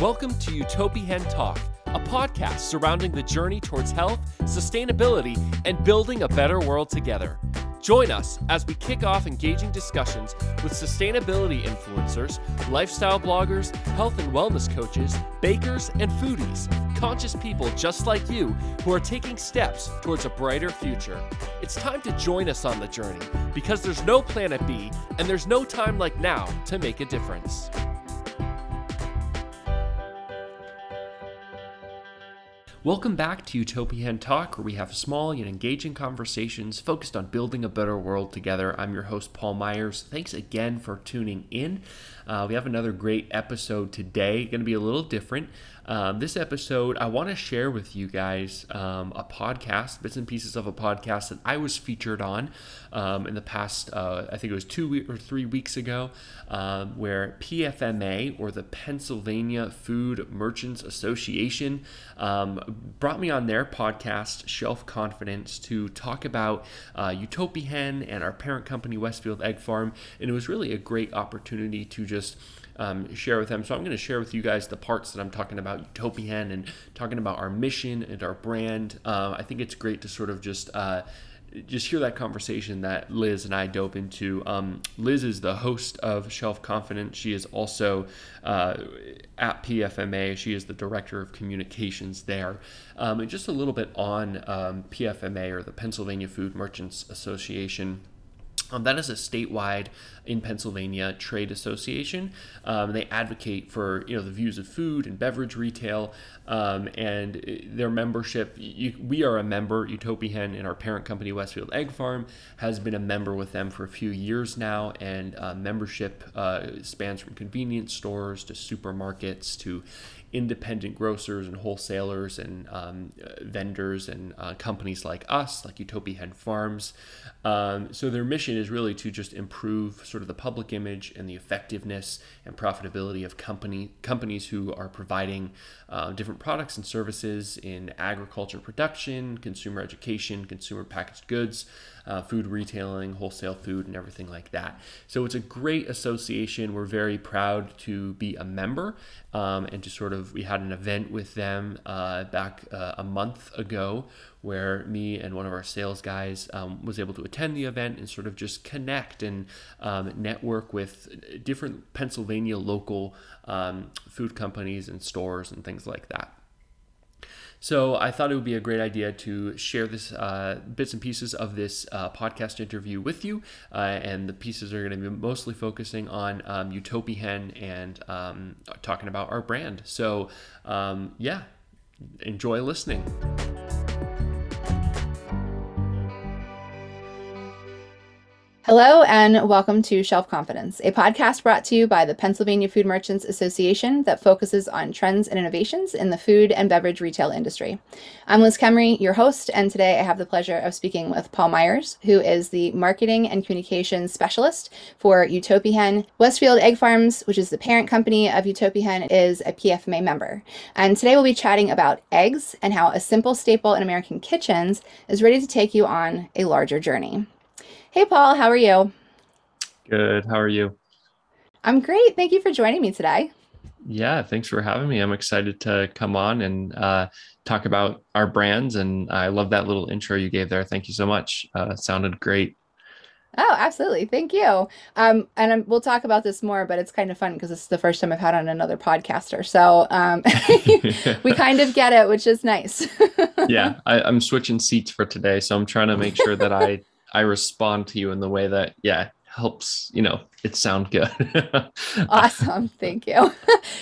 Welcome to Utopihen Talk, a podcast surrounding the journey towards health, sustainability, and building a better world together. Join us as we kick off engaging discussions with sustainability influencers, lifestyle bloggers, health and wellness coaches, bakers, and foodies, conscious people just like you who are taking steps towards a brighter future. It's time to join us on the journey because there's no planet B and there's no time like now to make a difference. Welcome back to Utopian Talk, where we have small yet engaging conversations focused on building a better world together. I'm your host, Paul Myers. Thanks again for tuning in. We have another great episode today. Going to be a little different. This episode, I want to share with you guys a podcast, bits and pieces of a podcast that I was featured on in the past, I think it was 2 or 3 weeks ago, where PFMA, or the Pennsylvania Food Merchants Association, brought me on their podcast, Shelf Confidence, to talk about Utopihen and our parent company, Westfield Egg Farm. And it was really a great opportunity to just share with them. So I'm going to share with you guys the parts that I'm talking about Utopihen and talking about our mission and our brand. I think it's great to sort of just hear that conversation that Liz and I dove into. Liz is the host of Shelf Confidence. She is also at PFMA. She is the director of communications there. And just a little bit on PFMA, or the Pennsylvania Food Merchants Association. That is a statewide, in Pennsylvania, trade association. They advocate for the views of food and beverage retail, and their membership. We are a member. Utopihen, and our parent company Westfield Egg Farm, has been a member with them for a few years now, and membership spans from convenience stores to supermarkets to independent grocers and wholesalers and vendors and companies like us, like Utopihen Farms. So their mission is really to just improve sort of the public image and the effectiveness and profitability of companies who are providing different products and services in agriculture production, consumer education, consumer packaged goods, food retailing, wholesale food, and everything like that. So it's a great association. We're very proud to be a member, and to sort of, we had an event with them back a month ago, where me and one of our sales guys was able to attend the event and sort of just connect and network with different Pennsylvania local food companies and stores and things like that. So I thought it would be a great idea to share this bits and pieces of this podcast interview with you, and the pieces are going to be mostly focusing on Utopihen and talking about our brand. So yeah, enjoy listening. Hello and welcome to Shelf Confidence, a podcast brought to you by the Pennsylvania Food Merchants Association that focuses on trends and innovations in the food and beverage retail industry. I'm Liz Kemmery, your host, and today I have the pleasure of speaking with Paul Myers, who is the marketing and communications specialist for Utopihen. Westfield Egg Farms, which is the parent company of Utopihen, is a PFMA member. And today we'll be chatting about eggs and how a simple staple in American kitchens is ready to take you on a larger journey. Hey, Paul, how are you? Good. How are you? I'm great. Thank you for joining me today. Yeah, thanks for having me. I'm excited to come on and talk about our brands. And I love that little intro you gave there. Thank you so much. Sounded great. Oh, absolutely. Thank you. And we'll talk about this more, but it's kind of fun because it's the first time I've had on another podcaster. So we kind of get it, which is nice. Yeah, I'm switching seats for today. So I'm trying to make sure that I respond to you in the way that, yeah, helps, it sound good. Awesome. Thank you.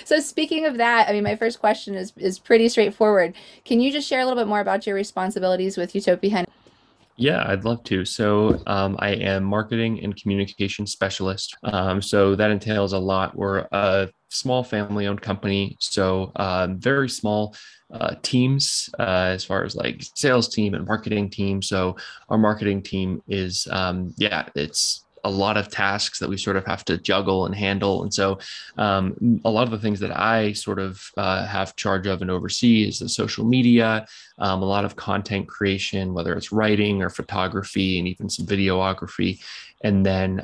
So speaking of that, I mean, my first question is pretty straightforward. Can you just share a little bit more about your responsibilities with Utopihen? Yeah, I'd love to. So I am marketing and communication specialist. So that entails a lot. We're a small family-owned company, so very small teams as far as like sales team and marketing team. So our marketing team is, it's a lot of tasks that we sort of have to juggle and handle. And so a lot of the things that I sort of have charge of and oversee is the social media, a lot of content creation, whether it's writing or photography, and even some videography. And then,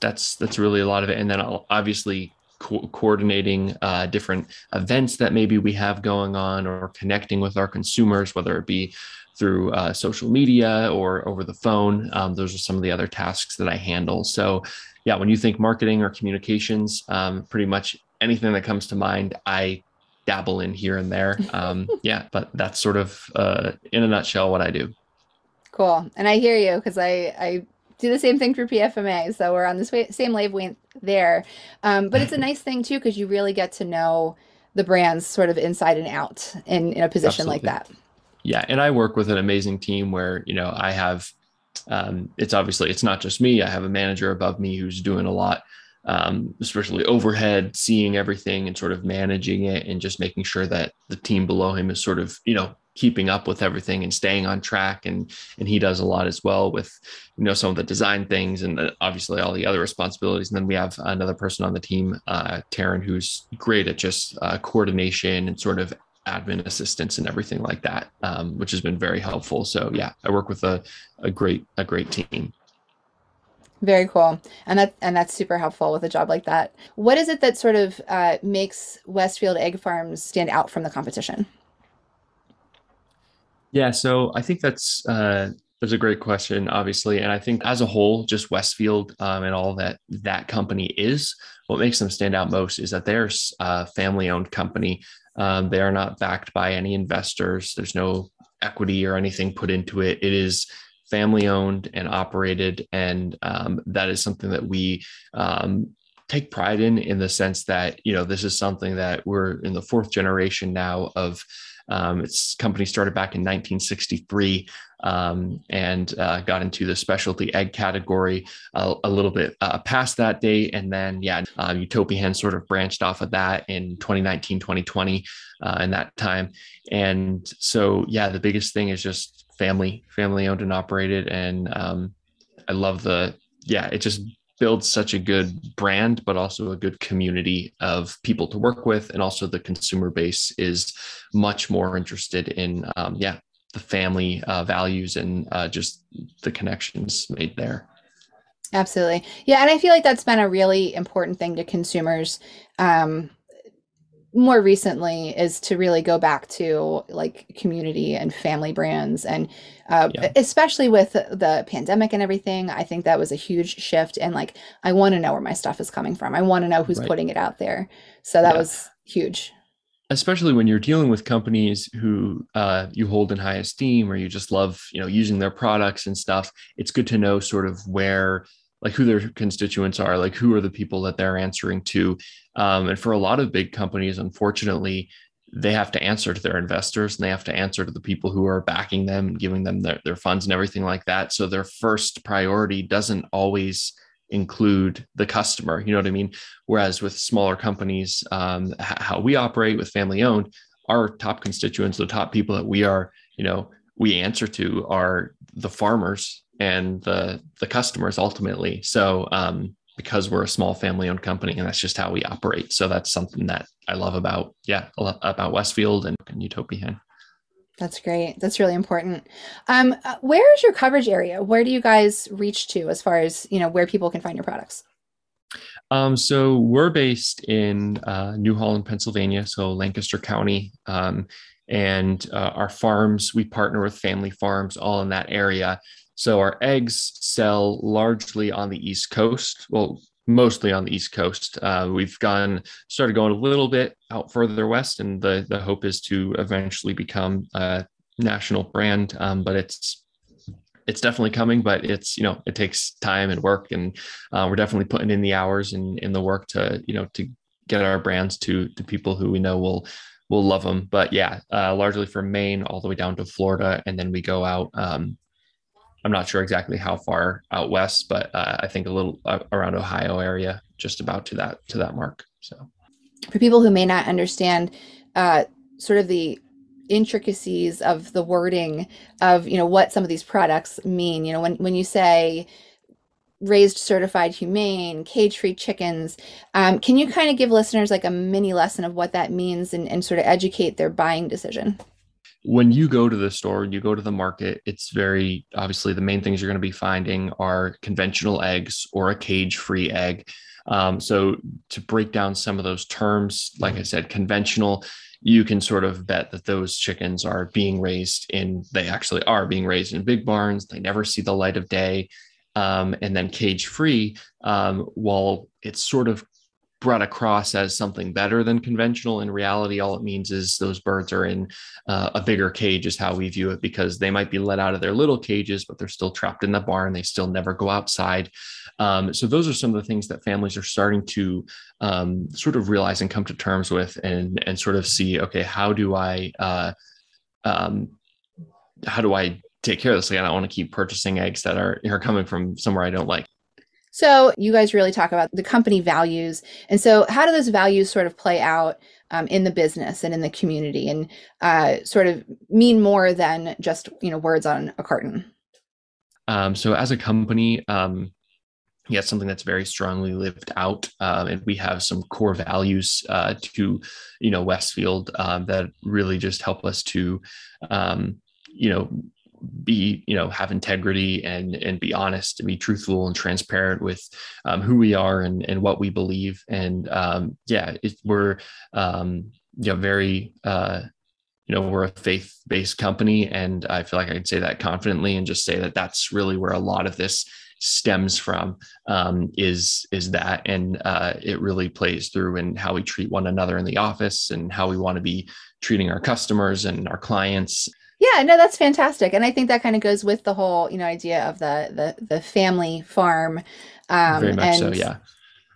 that's really a lot of it. And then obviously coordinating different events that maybe we have going on, or connecting with our consumers, whether it be through social media or over the phone. Those are some of the other tasks that I handle. So yeah, when you think marketing or communications, pretty much anything that comes to mind, I dabble in here and there. Yeah, but that's sort of in a nutshell what I do. Cool. And I hear you, because I do the same thing for PFMA. So we're on the same wavelength there. But it's a nice thing too, because you really get to know the brands sort of inside and out in a position Absolutely. Like that. Yeah. And I work with an amazing team where, you know, I have, it's not just me. I have a manager above me who's doing a lot, especially overhead, seeing everything and sort of managing it, and just making sure that the team below him is sort of, you know, keeping up with everything and staying on track. And he does a lot as well with, you know, some of the design things and obviously all the other responsibilities. And then we have another person on the team, Taryn, who's great at just coordination and sort of admin assistance and everything like that, which has been very helpful. So yeah, I work with a great team. Very cool. And that's super helpful with a job like that. What is it that sort of makes Westfield Egg Farms stand out from the competition? Yeah, so I think that's a great question, obviously. And I think as a whole, just Westfield and all that company is, what makes them stand out most is that they're a family-owned company. They are not backed by any investors. There's no equity or anything put into it. It is family-owned and operated. And that is something that we take pride in the sense that, you know, this is something that we're in the fourth generation now of. Its company started back in 1963 and got into the specialty egg category a little bit past that date. And then, yeah, Utopihen sort of branched off of that in 2019, 2020 in that time. And so, yeah, the biggest thing is just family owned and operated. And I love it just builds such a good brand, but also a good community of people to work with. And also the consumer base is much more interested in, the family values and just the connections made there. Absolutely. Yeah. And I feel like that's been a really important thing to consumers more recently, is to really go back to like community and family brands, and especially with the pandemic and everything, I think that was a huge shift. And like, I want to know where my stuff is coming from. I want to know who's putting it out there. So that was huge. Especially when you're dealing with companies who you hold in high esteem, or you just love, you know, using their products and stuff. It's good to know sort of where, like who their constituents are, like who are the people that they're answering to. And for a lot of big companies, unfortunately, they have to answer to their investors, and they have to answer to the people who are backing them and giving them their funds and everything like that. So their first priority doesn't always include the customer, you know what I mean? Whereas with smaller companies, how we operate with family owned, our top constituents, the top people that we are, you know, we answer to are the farmers and the customers ultimately. So because we're a small family owned company, and that's just how we operate. So that's something that I love about Westfield and Utopihen. That's great. That's really important. Where is your coverage area? Where do you guys reach to as far as, you know, where people can find your products? So we're based in New Holland, Pennsylvania, so Lancaster County. And our farms, we partner with family farms all in that area. So our eggs sell largely on the East Coast. Well, mostly on the East Coast. We've started going a little bit out further west, and the hope is to eventually become a national brand. But it's definitely coming, but it's, you know, it takes time and work, and we're definitely putting in the hours and in the work to, you know, to get our brands to people who we know will love them. But yeah, largely from Maine all the way down to Florida, and then we go out. I'm not sure exactly how far out west, but I think a little around Ohio area, just about to that mark. So for people who may not understand sort of the intricacies of the wording of, you know, what some of these products mean, you know, when you say raised, certified, humane, cage-free chickens, can you kind of give listeners like a mini lesson of what that means and sort of educate their buying decision? When you go to the store, you go to the market, it's very obviously the main things you're going to be finding are conventional eggs or a cage-free egg. So to break down some of those terms, like I said, conventional, you can sort of bet that those chickens are being raised in, they actually are being raised in big barns. They never see the light of day. And then cage free, while it's sort of brought across as something better than conventional, in reality, all it means is those birds are in a bigger cage is how we view it, because they might be let out of their little cages, but they're still trapped in the barn. They still never go outside. So those are some of the things that families are starting to sort of realize and come to terms with, and sort of see, okay, how do I take care of this? Like, I don't want to keep purchasing eggs that are coming from somewhere I don't like. So you guys really talk about the company values. And so how do those values sort of play out in the business and in the community, and sort of mean more than just, words on a carton? So as a company, something that's very strongly lived out. And we have some core values to Westfield that really just help us to, have integrity and be honest and be truthful and transparent with who we are and what we believe. And we're a faith-based company, and I feel like I can say that confidently and just say that that's really where a lot of this stems from, is that, and it really plays through in how we treat one another in the office and how we want to be treating our customers and our clients. Yeah, no, that's fantastic. And I think that kind of goes with the whole, idea of the family farm. Very much so, yeah.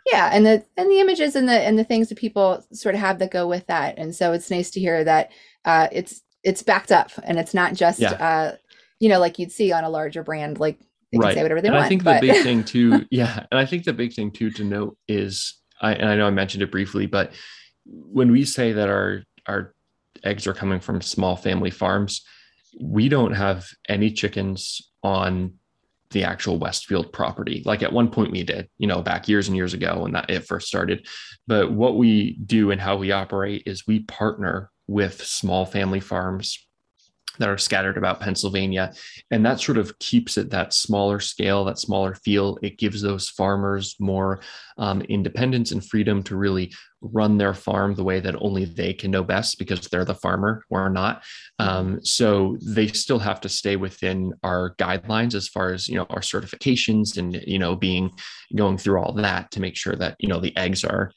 Yeah, and the images and the things that people sort of have that go with that. And so it's nice to hear that it's backed up, and it's not just, like you'd see on a larger brand, like they can say whatever they want. I think the big thing too, and I think the big thing too to note is, I know I mentioned it briefly, but when we say that our eggs are coming from small family farms, we don't have any chickens on the actual Westfield property. Like at one point we did, back years and years ago when that it first started. But what we do and how we operate is we partner with small family farms that are scattered about Pennsylvania. And that sort of keeps it that smaller scale, that smaller feel. It gives those farmers more independence and freedom to really run their farm the way that only they can know best, because they're the farmer, we're not. So they still have to stay within our guidelines as far as, our certifications and, going through all that to make sure that, the eggs are,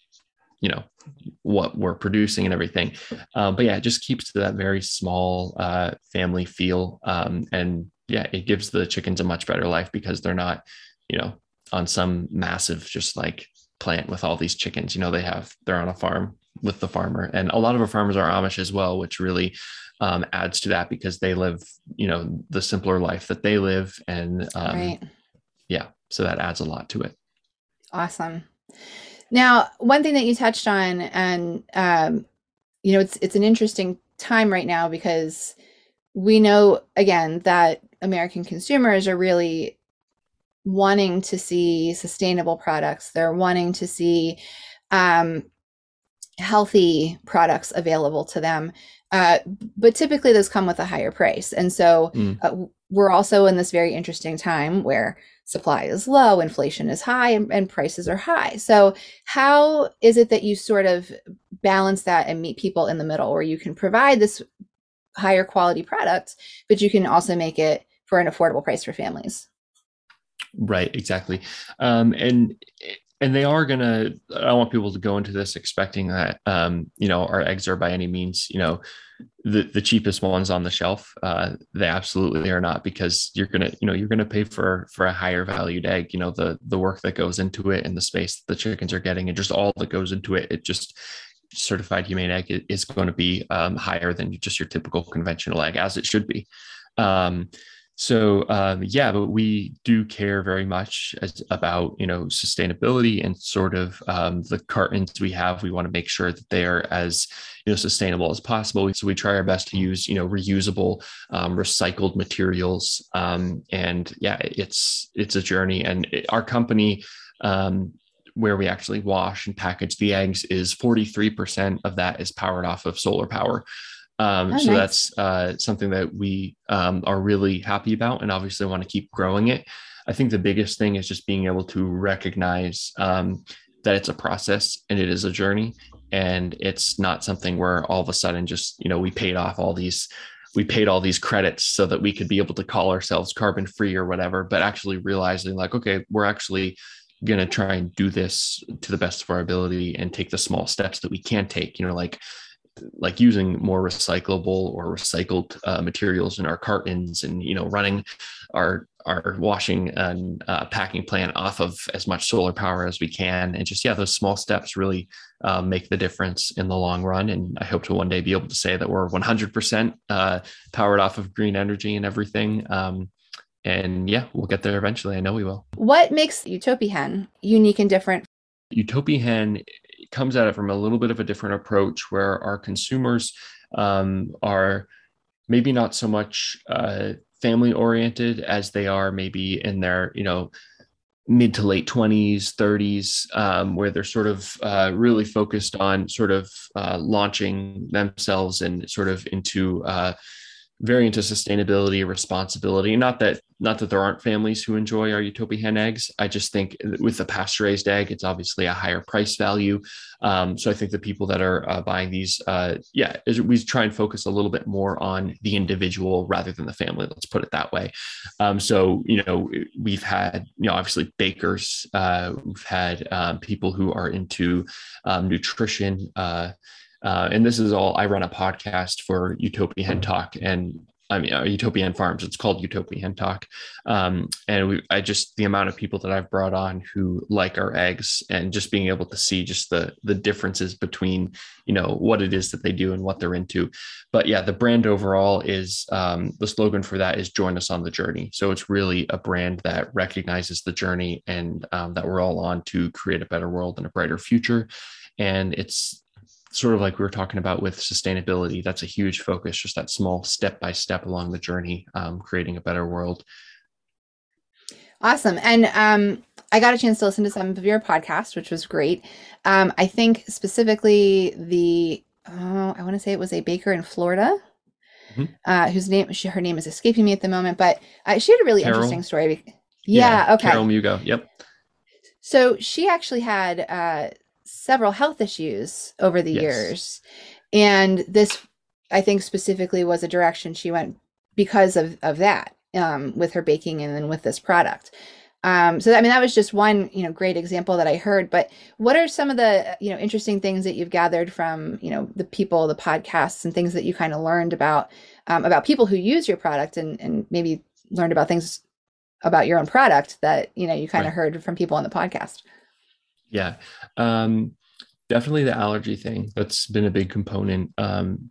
what we're producing and everything. But yeah, it just keeps to that very small family feel. And yeah, it gives the chickens a much better life, because they're not, on some massive, just like plant with all these chickens, they're on a farm with the farmer. And a lot of our farmers are Amish as well, which really adds to that, because they live, the simpler life that they live. And so that adds a lot to it. Awesome. Now, one thing that you touched on, and, it's an interesting time right now, because we know, again, that American consumers are really wanting to see sustainable products. They're wanting to see healthy products available to them. But typically those come with a higher price. And so we're also in this very interesting time where supply is low, inflation is high, and prices are high. So how is it that you sort of balance that and meet people in the middle, where you can provide this higher quality product, but you can also make it for an affordable price for families? Right, exactly. And they are going to, I don't want people to go into this expecting that, our eggs are by any means, the cheapest ones on the shelf. They absolutely are not, because you're going to pay for a higher valued egg. The work that goes into it, and the space that the chickens are getting, and just all that goes into it. It just, certified humane egg is going to be higher than just your typical conventional egg, as it should be. But we do care very much about, sustainability, and sort of the cartons we have. We want to make sure that they are as, sustainable as possible. So we try our best to use, reusable, recycled materials. It's a journey, and our company, where we actually wash and package the eggs, is 43% of that is powered off of solar power. That's something that we are really happy about, and obviously want to keep growing it. I think the biggest thing is just being able to recognize that it's a process and it is a journey, and it's not something where all of a sudden just, you know, we paid all these credits so that we could be able to call ourselves carbon free or whatever, but actually realizing like, okay, we're actually going to try and do this to the best of our ability and take the small steps that we can take, you know, like using more recyclable or recycled materials in our cartons, and, you know, running our washing and packing plant off of as much solar power as we can. And just, yeah, those small steps really make the difference in the long run. And I hope to one day be able to say that we're 100% powered off of green energy and everything. And yeah, we'll get there eventually. I know we will. What makes Utopihen unique and different? Utopihen comes at it from a little bit of a different approach, where our consumers are maybe not so much family oriented as they are maybe in their, you know, mid to late 20s, 30s, where they're sort of really focused on sort of launching themselves and sort of into very into sustainability, responsibility. Not that there aren't families who enjoy our Utopihen eggs. I just think with the pasture-raised egg, it's obviously a higher price value. So I think the people that are buying these, we try and focus a little bit more on the individual rather than the family. Let's put it that way. So, you know, we've had, you know, obviously bakers. We've had people who are into nutrition. And this is all, I run a podcast for Utopian Talk, and I mean, Utopian Farms, it's called Utopian Talk. The amount of people that I've brought on who like our eggs, and just being able to see just the differences between, you know, what it is that they do and what they're into. But yeah, the brand overall is, the slogan for that is join us on the journey. So it's really a brand that recognizes the journey and that we're all on to create a better world and a brighter future. And it's sort of like we were talking about with sustainability, that's a huge focus, just that small step-by-step along the journey, creating a better world. Awesome. And I got a chance to listen to some of your podcast, which was great. I think specifically I want to say it was a baker in Florida, mm-hmm. whose name is escaping me at the moment, but she had a really interesting story. Yeah. Okay. Carol Mugo. Yep. So she actually had, several health issues over the years. And this, I think specifically, was a direction she went because of that, with her baking and then with this product. So, I mean, that was just one, you know, great example that I heard, but what are some of the, you know, interesting things that you've gathered from, you know, the people, the podcasts, and things that you kind of learned about people who use your product, and maybe learned about things about your own product that, you know, you kind of heard from people on the podcast? Yeah, definitely the allergy thing. That's been a big component,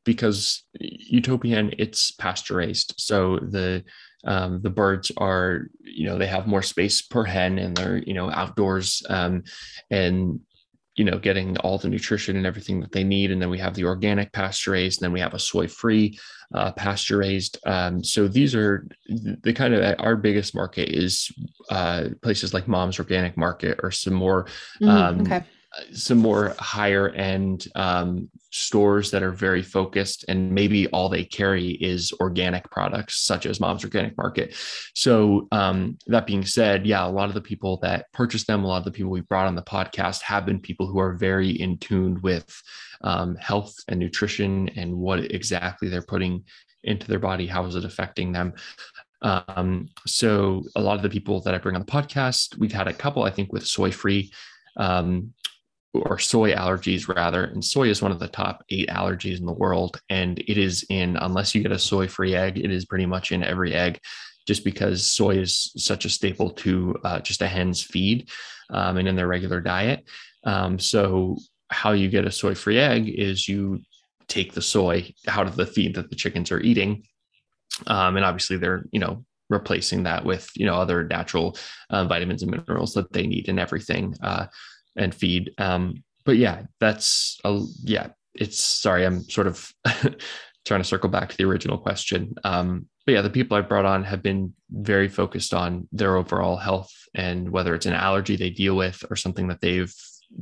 because Utopihen, it's pasture raised. So the birds are, you know, they have more space per hen, and they're, you know, outdoors, and, you know, getting all the nutrition and everything that they need. And then we have the organic pasture raised, and then we have a soy free pasture raised. So these are the kind of, our biggest market is places like Mom's Organic Market, or some more higher end stores that are very focused, and maybe all they carry is organic products, such as Mom's Organic Market. So that being said, yeah, a lot of the people that purchase them, a lot of the people we brought on the podcast have been people who are very in tune with health and nutrition, and what exactly they're putting into their body, how is it affecting them. So a lot of the people that I bring on the podcast, we've had a couple, I think, with soy-free or soy allergies rather. And soy is one of the top 8 allergies in the world. And it is in, unless you get a soy-free egg, it is pretty much in every egg, just because soy is such a staple to just a hen's feed and in their regular diet. So how you get a soy-free egg is you take the soy out of the feed that the chickens are eating. And obviously they're, you know, replacing that with, you know, other natural vitamins and minerals that they need in everything and feed. But yeah, that's I'm sort of trying to circle back to the original question. But yeah, the people I've brought on have been very focused on their overall health, and whether it's an allergy they deal with or something that they've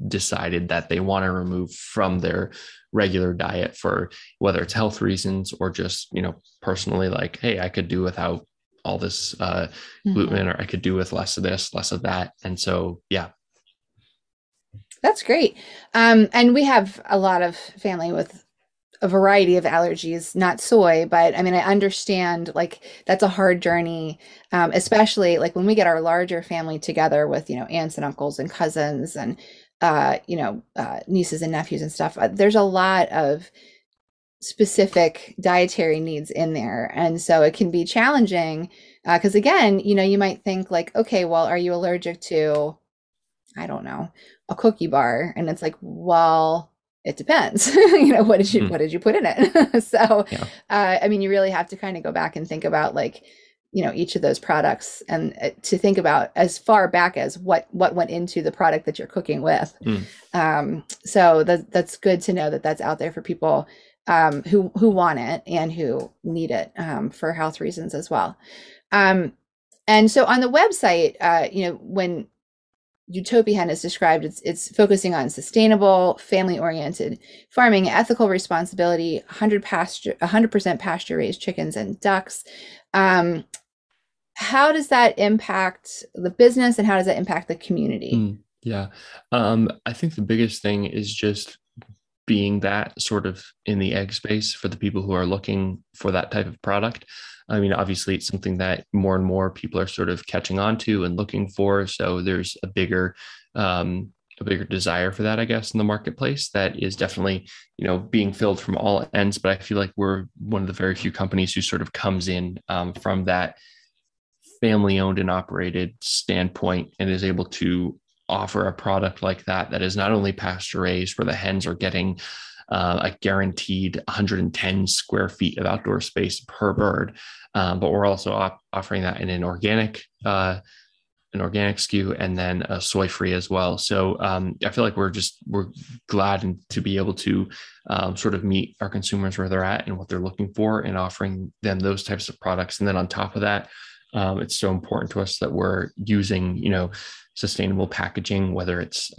decided that they want to remove from their regular diet, for whether it's health reasons or just, you know, personally, like, hey, I could do without all this gluten, or I could do with less of this, less of that. And so, yeah. That's great. And we have a lot of family with a variety of allergies, not soy, but I mean, I understand like that's a hard journey, especially like when we get our larger family together with, you know, aunts and uncles and cousins and, you know, nieces and nephews and stuff. There's a lot of specific dietary needs in there. And so it can be challenging because, again, you know, you might think like, okay, well, are you allergic to, I don't know, a cookie bar? And it's like, well, it depends, you know, what did you put in it? So, yeah. I mean, you really have to kind of go back and think about like, you know, each of those products and to think about as far back as what went into the product that you're cooking with. So that's good to know that that's out there for people who want it and who need it for health reasons as well. And so on the website, you know, when Utopihen is described, it's focusing on sustainable, family-oriented farming, ethical responsibility, 100% pasture-raised chickens and ducks. How does that impact the business and how does that impact the community? I think the biggest thing is just being that sort of in the egg space for the people who are looking for that type of product. I mean, obviously, it's something that more and more people are sort of catching on to and looking for. So there's a bigger desire for that, I guess, in the marketplace that is definitely, you know, being filled from all ends. But I feel like we're one of the very few companies who sort of comes in from that family owned and operated standpoint and is able to offer a product like that that is not only pasture raised where the hens are getting a guaranteed 110 square feet of outdoor space per bird. But we're also offering that in an organic SKU and then a soy free as well. So I feel like we're glad to be able to sort of meet our consumers where they're at and what they're looking for and offering them those types of products. And then on top of that, it's so important to us that we're using, you know, sustainable packaging, whether it's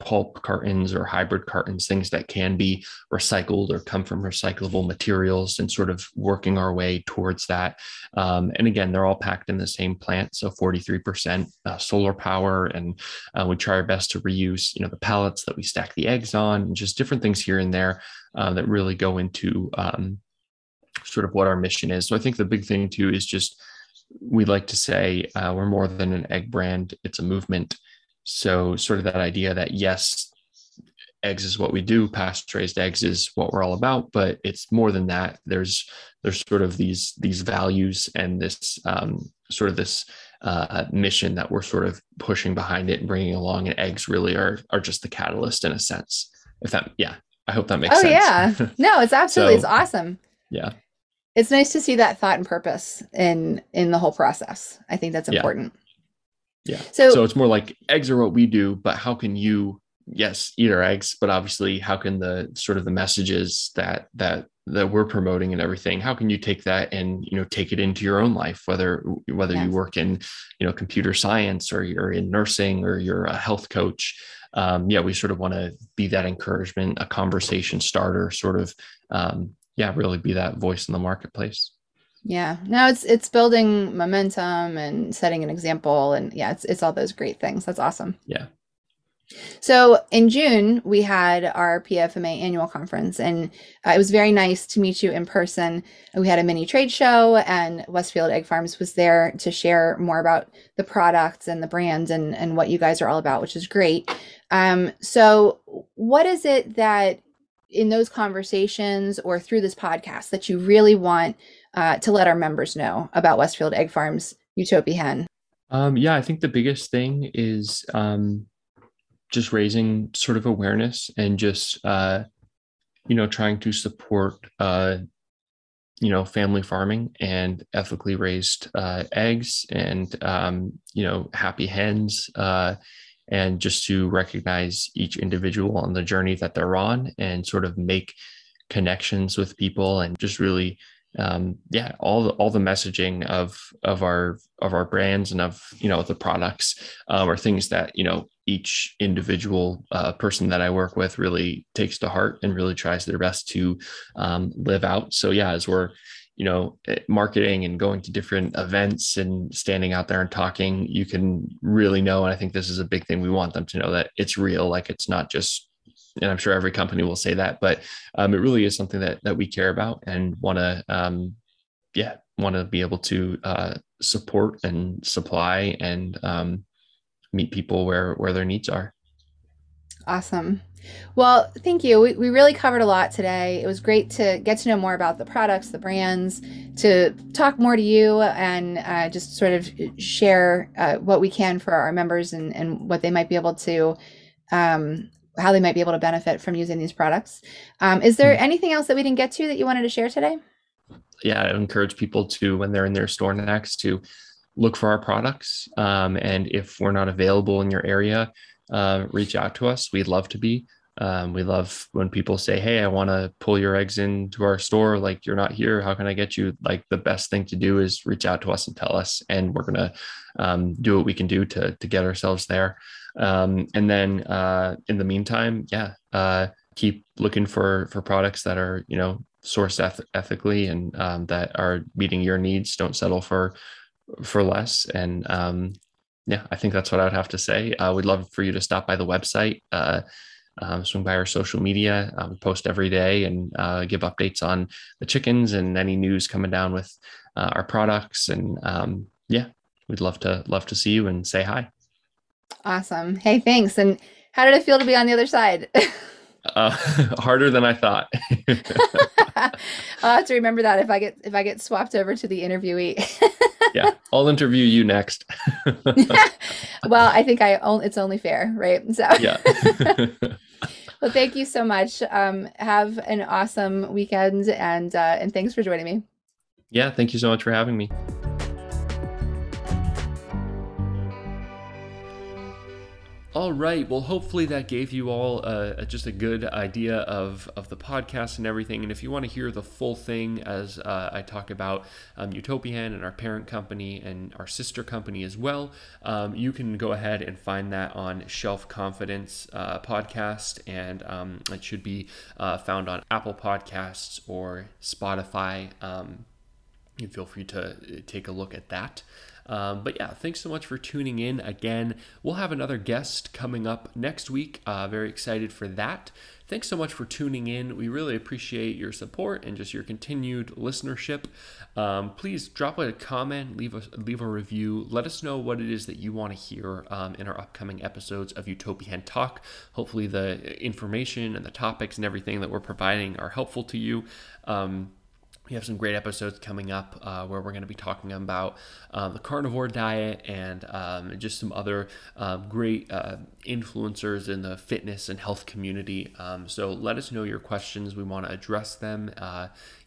pulp cartons or hybrid cartons, things that can be recycled or come from recyclable materials and sort of working our way towards that. And again, they're all packed in the same plant. So 43% solar power. And we try our best to reuse, you know, the pallets that we stack the eggs on and just different things here and there that really go into sort of what our mission is. So I think the big thing too is just, we like to say we're more than an egg brand. It's a movement. So sort of that idea that, yes, eggs is what we do. Pasture-raised eggs is what we're all about, but it's more than that. There's sort of these values and this sort of this mission that we're sort of pushing behind it and bringing along, and eggs really are just the catalyst in a sense. If that, yeah, I hope that makes sense. Yeah. No, it's absolutely, it's awesome. Yeah. It's nice to see that thought and purpose in the whole process. I think that's important. Yeah. So it's more like eggs are what we do, but how can you, yes, eat our eggs, but obviously how can the sort of the messages that we're promoting and everything, how can you take that and, you know, take it into your own life, whether you work in, you know, computer science or you're in nursing or you're a health coach. We sort of want to be that encouragement, a conversation starter sort of, really be that voice in the marketplace. Yeah, no, it's building momentum and setting an example. And yeah, it's all those great things. That's awesome. Yeah. So in June, we had our PFMA annual conference and it was very nice to meet you in person. We had a mini trade show and Westfield Egg Farms was there to share more about the products and the brands and what you guys are all about, which is great. So what is it that in those conversations or through this podcast that you really want to let our members know about Westfield Egg Farms, Utopihen? I think the biggest thing is just raising sort of awareness and just, trying to support, family farming and ethically raised eggs and, happy hens, and just to recognize each individual on the journey that they're on and sort of make connections with people and just really, all the messaging of our brands and of, you know, the products are things that, you know, each individual person that I work with really takes to heart and really tries their best to live out. So, yeah, as we're you know, marketing and going to different events and standing out there and talking, you can really know. And I think this is a big thing. We want them to know that it's real. Like, it's not just, and I'm sure every company will say that, but it really is something that we care about and want to be able to support and supply and meet people where their needs are. Awesome. Well, thank you. We really covered a lot today. It was great to get to know more about the products, the brands, to talk more to you and just sort of share what we can for our members and what they might be able to, how they might be able to benefit from using these products. Is there anything else that we didn't get to that you wanted to share today? Yeah, I encourage people to, when they're in their store next, to look for our products. And if we're not available in your area, reach out to us. We'd love to be. We love when people say, hey, I want to pull your eggs into our store. Like, you're not here. How can I get you? Like, the best thing to do is reach out to us and tell us, and we're going to do what we can do to get ourselves there. And then in the meantime, keep looking for products that are, you know, sourced ethically and that are meeting your needs. Don't settle for less. And I think that's what I would have to say. We'd love for you to stop by the website, swing by our social media, post every day, and give updates on the chickens and any news coming down with our products. And we'd love to see you and say hi. Awesome. Hey, thanks. And how did it feel to be on the other side? Harder than I thought. I'll have to remember that if I get swapped over to the interviewee. Yeah, I'll interview you next. Well, I think it's only fair, right? So yeah. Well, thank you so much. Have an awesome weekend, and thanks for joining me. Yeah, thank you so much for having me. All right. Well, hopefully that gave you all just a good idea of the podcast and everything. And if you want to hear the full thing, as I talk about Utopihen and our parent company and our sister company as well, you can go ahead and find that on Shelf Confidence podcast. And it should be found on Apple Podcasts or Spotify. You feel free to take a look at that. But yeah, thanks so much for tuning in again. We'll have another guest coming up next week. Very excited for that. Thanks so much for tuning in. We really appreciate your support and just your continued listenership. Please drop a comment, leave a review. Let us know what it is that you want to hear in our upcoming episodes of Utopian Talk. Hopefully the information and the topics and everything that we're providing are helpful to you. We have some great episodes coming up where we're going to be talking about the carnivore diet and just some other great influencers in the fitness and health community. So let us know your questions. We want to address them.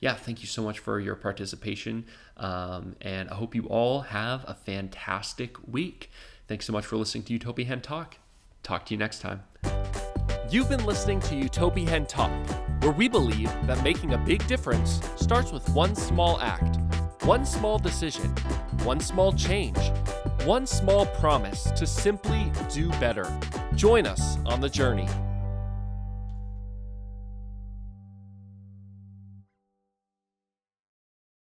Thank you so much for your participation. And I hope you all have a fantastic week. Thanks so much for listening to Utopian Talk. Talk to you next time. You've been listening to Utopian Talk, where we believe that making a big difference starts with one small act, one small decision, one small change, one small promise to simply do better. Join us on the journey.